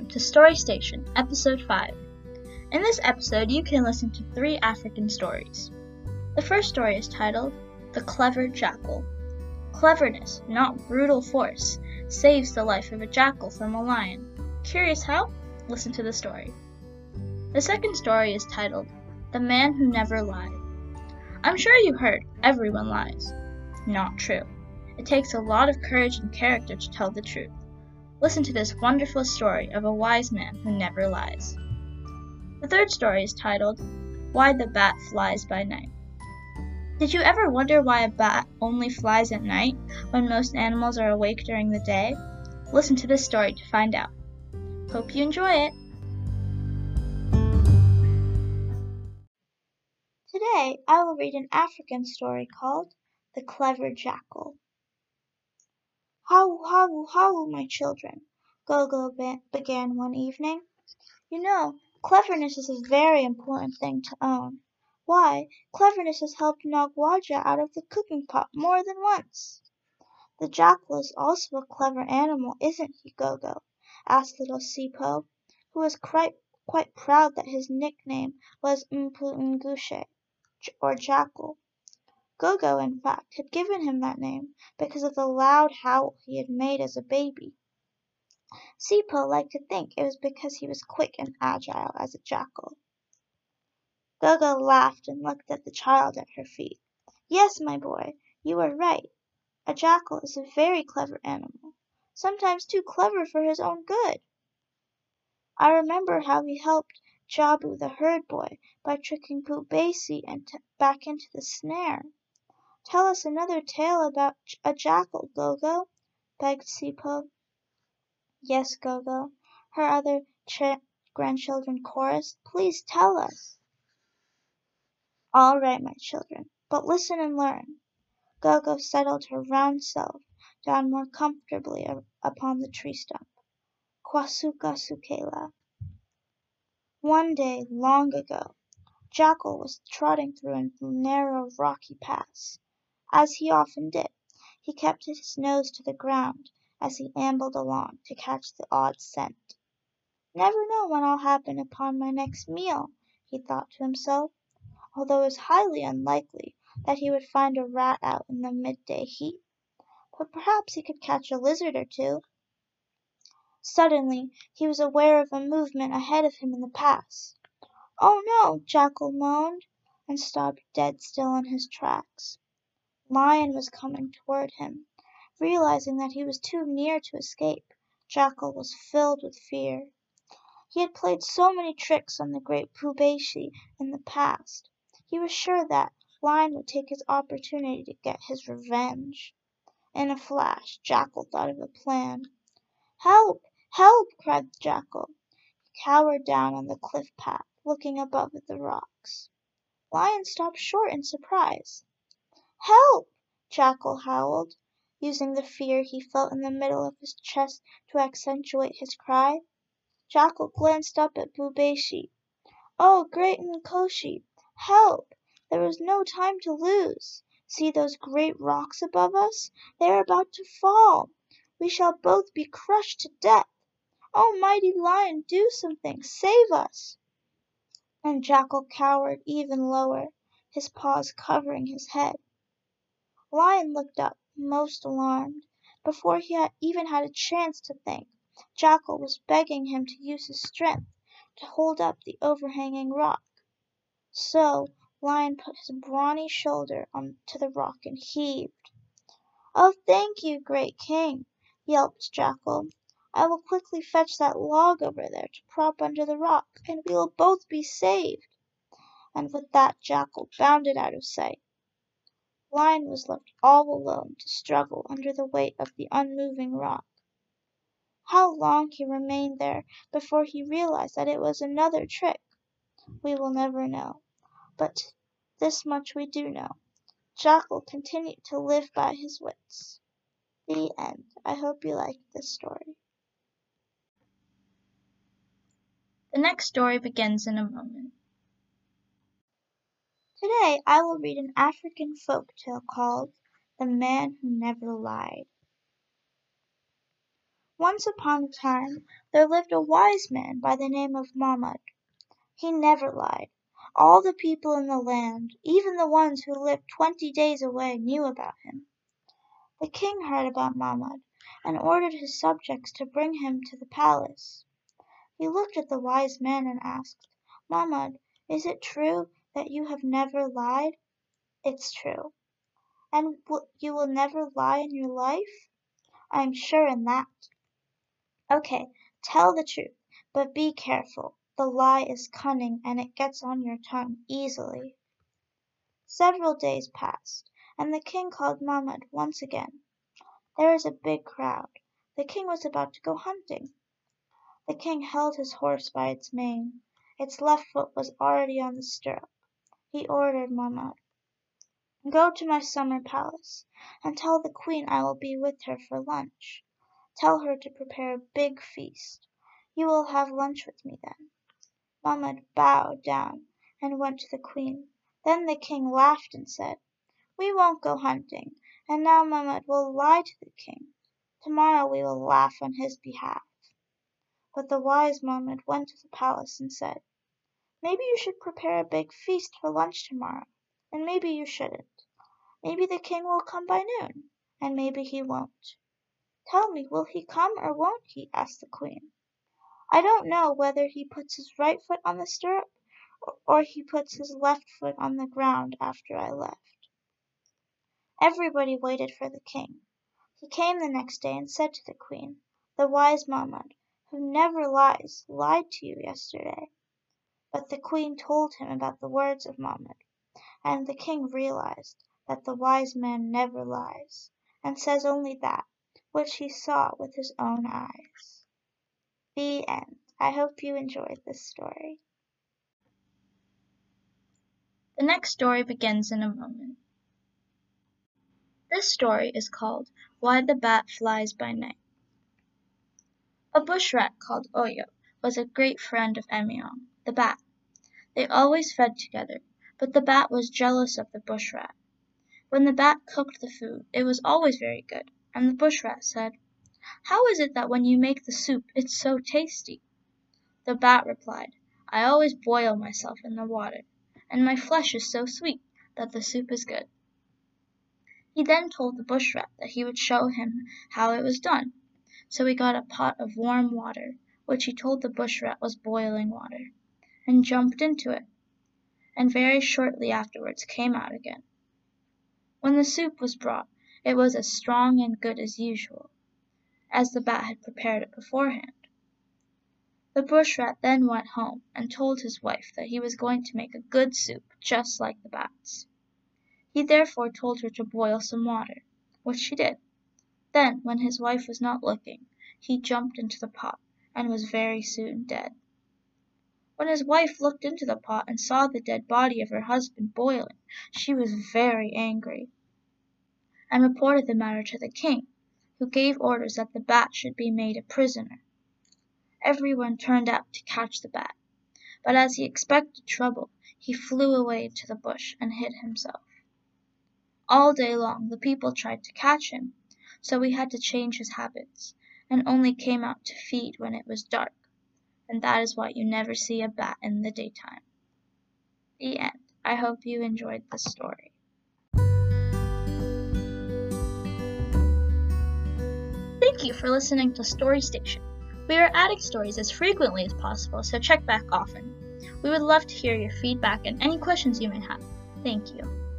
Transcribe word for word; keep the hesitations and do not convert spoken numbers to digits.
Welcome to Story Station, Episode five. In this episode, you can listen to three African stories. The first story is titled, The Clever Jackal. Cleverness, not brutal force, saves the life of a jackal from a lion. Curious how? Listen to the story. The second story is titled, The Man Who Never Lied. I'm sure you heard, everyone lies. Not true. It takes a lot of courage and character to tell the truth. Listen to this wonderful story of a wise man who never lies. The third story is titled, Why the Bat Flies by Night. Did you ever wonder why a bat only flies at night when most animals are awake during the day? Listen to this story to find out. Hope you enjoy it! Today, I will read an African story called, The Clever Jackal. Hawu, hawu, hawu, my children, Gogo be- began one evening. You know, cleverness is a very important thing to own. Why, cleverness has helped Nogwaja out of the cooking pot more than once. The jackal is also a clever animal, isn't he, Gogo? Asked little Sipo, who was quite, quite proud that his nickname was Mpungushe, or jackal. Gogo, in fact, had given him that name because of the loud howl he had made as a baby. Sipo liked to think it was because he was quick and agile as a jackal. Gogo laughed and looked at the child at her feet. Yes, my boy, you are right. A jackal is a very clever animal, sometimes too clever for his own good. I remember how he helped Jabu the herd boy by tricking Bubeishi and t- back into the snare. Tell us another tale about a jackal, Gogo, begged Sipo. Yes, Gogo, her other ch- grandchildren chorused. Please tell us. All right, my children, but listen and learn. Gogo settled her round self down more comfortably a- upon the tree stump. Kwasuka sukela. One day, long ago, Jackal was trotting through a narrow, rocky pass. As he often did, he kept his nose to the ground as he ambled along to catch the odd scent. Never know when I'll happen upon my next meal, he thought to himself, although it was highly unlikely that he would find a rat out in the midday heat. But perhaps he could catch a lizard or two. Suddenly, he was aware of a movement ahead of him in the pass. Oh no, Jackal moaned, and stopped dead still in his tracks. Lion was coming toward him. Realizing that he was too near to escape, Jackal was filled with fear. He had played so many tricks on the great Pubeishi in the past. He was sure that Lion would take his opportunity to get his revenge. In a flash, Jackal thought of a plan. Help! Help! Cried the jackal. He cowered down on the cliff path, looking above at the rocks. Lion stopped short in surprise. Help! Jackal howled, using the fear he felt in the middle of his chest to accentuate his cry. Jackal glanced up at Bubeishi. Oh, great Nkoshi, help! There was no time to lose. See those great rocks above us? They are about to fall. We shall both be crushed to death. Oh, mighty lion, do something. Save us. And Jackal cowered even lower, his paws covering his head. Lion looked up, most alarmed. Before he had even had a chance to think, Jackal was begging him to use his strength to hold up the overhanging rock. So Lion put his brawny shoulder onto the rock and heaved. Oh, thank you, great king, yelped Jackal. I will quickly fetch that log over there to prop under the rock, and we will both be saved. And with that, Jackal bounded out of sight. Lion was left all alone to struggle under the weight of the unmoving rock. How long he remained there before he realized that it was another trick, we will never know. But this much we do know. Jackal continued to live by his wits. The end. I hope you liked this story. The next story begins in a moment. Today, I will read an African folk tale called The Man Who Never Lied. Once upon a time, there lived a wise man by the name of Mohammed. He never lied. All the people in the land, even the ones who lived twenty days away, knew about him. The king heard about Mohammed and ordered his subjects to bring him to the palace. He looked at the wise man and asked, "Mohammed, is it true that you have never lied?" "It's true." "And you will never lie in your life?" "I am sure in that." "Okay, tell the truth, but be careful. The lie is cunning and it gets on your tongue easily." Several days passed, and the king called Mahmud once again. There was a big crowd. The king was about to go hunting. The king held his horse by its mane. Its left foot was already on the stirrup. He ordered Mahmud, "Go to my summer palace and tell the queen I will be with her for lunch. Tell her to prepare a big feast. You will have lunch with me then." Mahmud bowed down and went to the queen. Then the king laughed and said, "We won't go hunting, and now Mahmud will lie to the king. Tomorrow we will laugh on his behalf." But the wise Mahmud went to the palace and said, "Maybe you should prepare a big feast for lunch tomorrow, and maybe you shouldn't. Maybe the king will come by noon, and maybe he won't. Tell me, will he come or won't he?" asked the queen. "I don't know whether he puts his right foot on the stirrup or he puts his left foot on the ground after I left." Everybody waited for the king. He came the next day and said to the queen, "The wise Mahmud, who never lies, lied to you yesterday." But the queen told him about the words of Mahmud, and the king realized that the wise man never lies and says only that which he saw with his own eyes. The end. I hope you enjoyed this story. The next story begins in a moment. This story is called Why the Bat Flies by Night. A bush rat called Oyo was a great friend of Emyong, the bat. They always fed together, but the bat was jealous of the bush rat. When the bat cooked the food, it was always very good, and the bush rat said, "How is it that when you make the soup, it's so tasty?" The bat replied, "I always boil myself in the water, and my flesh is so sweet that the soup is good." He then told the bush rat that he would show him how it was done. So he got a pot of warm water, which he told the bush rat was boiling water, and jumped into it, and very shortly afterwards came out again. When the soup was brought, it was as strong and good as usual, as the bat had prepared it beforehand. The bush rat then went home and told his wife that he was going to make a good soup just like the bat's. He therefore told her to boil some water, which she did. Then, when his wife was not looking, he jumped into the pot and was very soon dead. When his wife looked into the pot and saw the dead body of her husband boiling, she was very angry and reported the matter to the king, who gave orders that the bat should be made a prisoner. Everyone turned out to catch the bat, but as he expected trouble, he flew away to the bush and hid himself. All day long the people tried to catch him, so he had to change his habits, and only came out to feed when it was dark, and that is why you never see a bat in the daytime. The end. I hope you enjoyed this story. Thank you for listening to Story Station. We are adding stories as frequently as possible, so check back often. We would love to hear your feedback and any questions you may have. Thank you.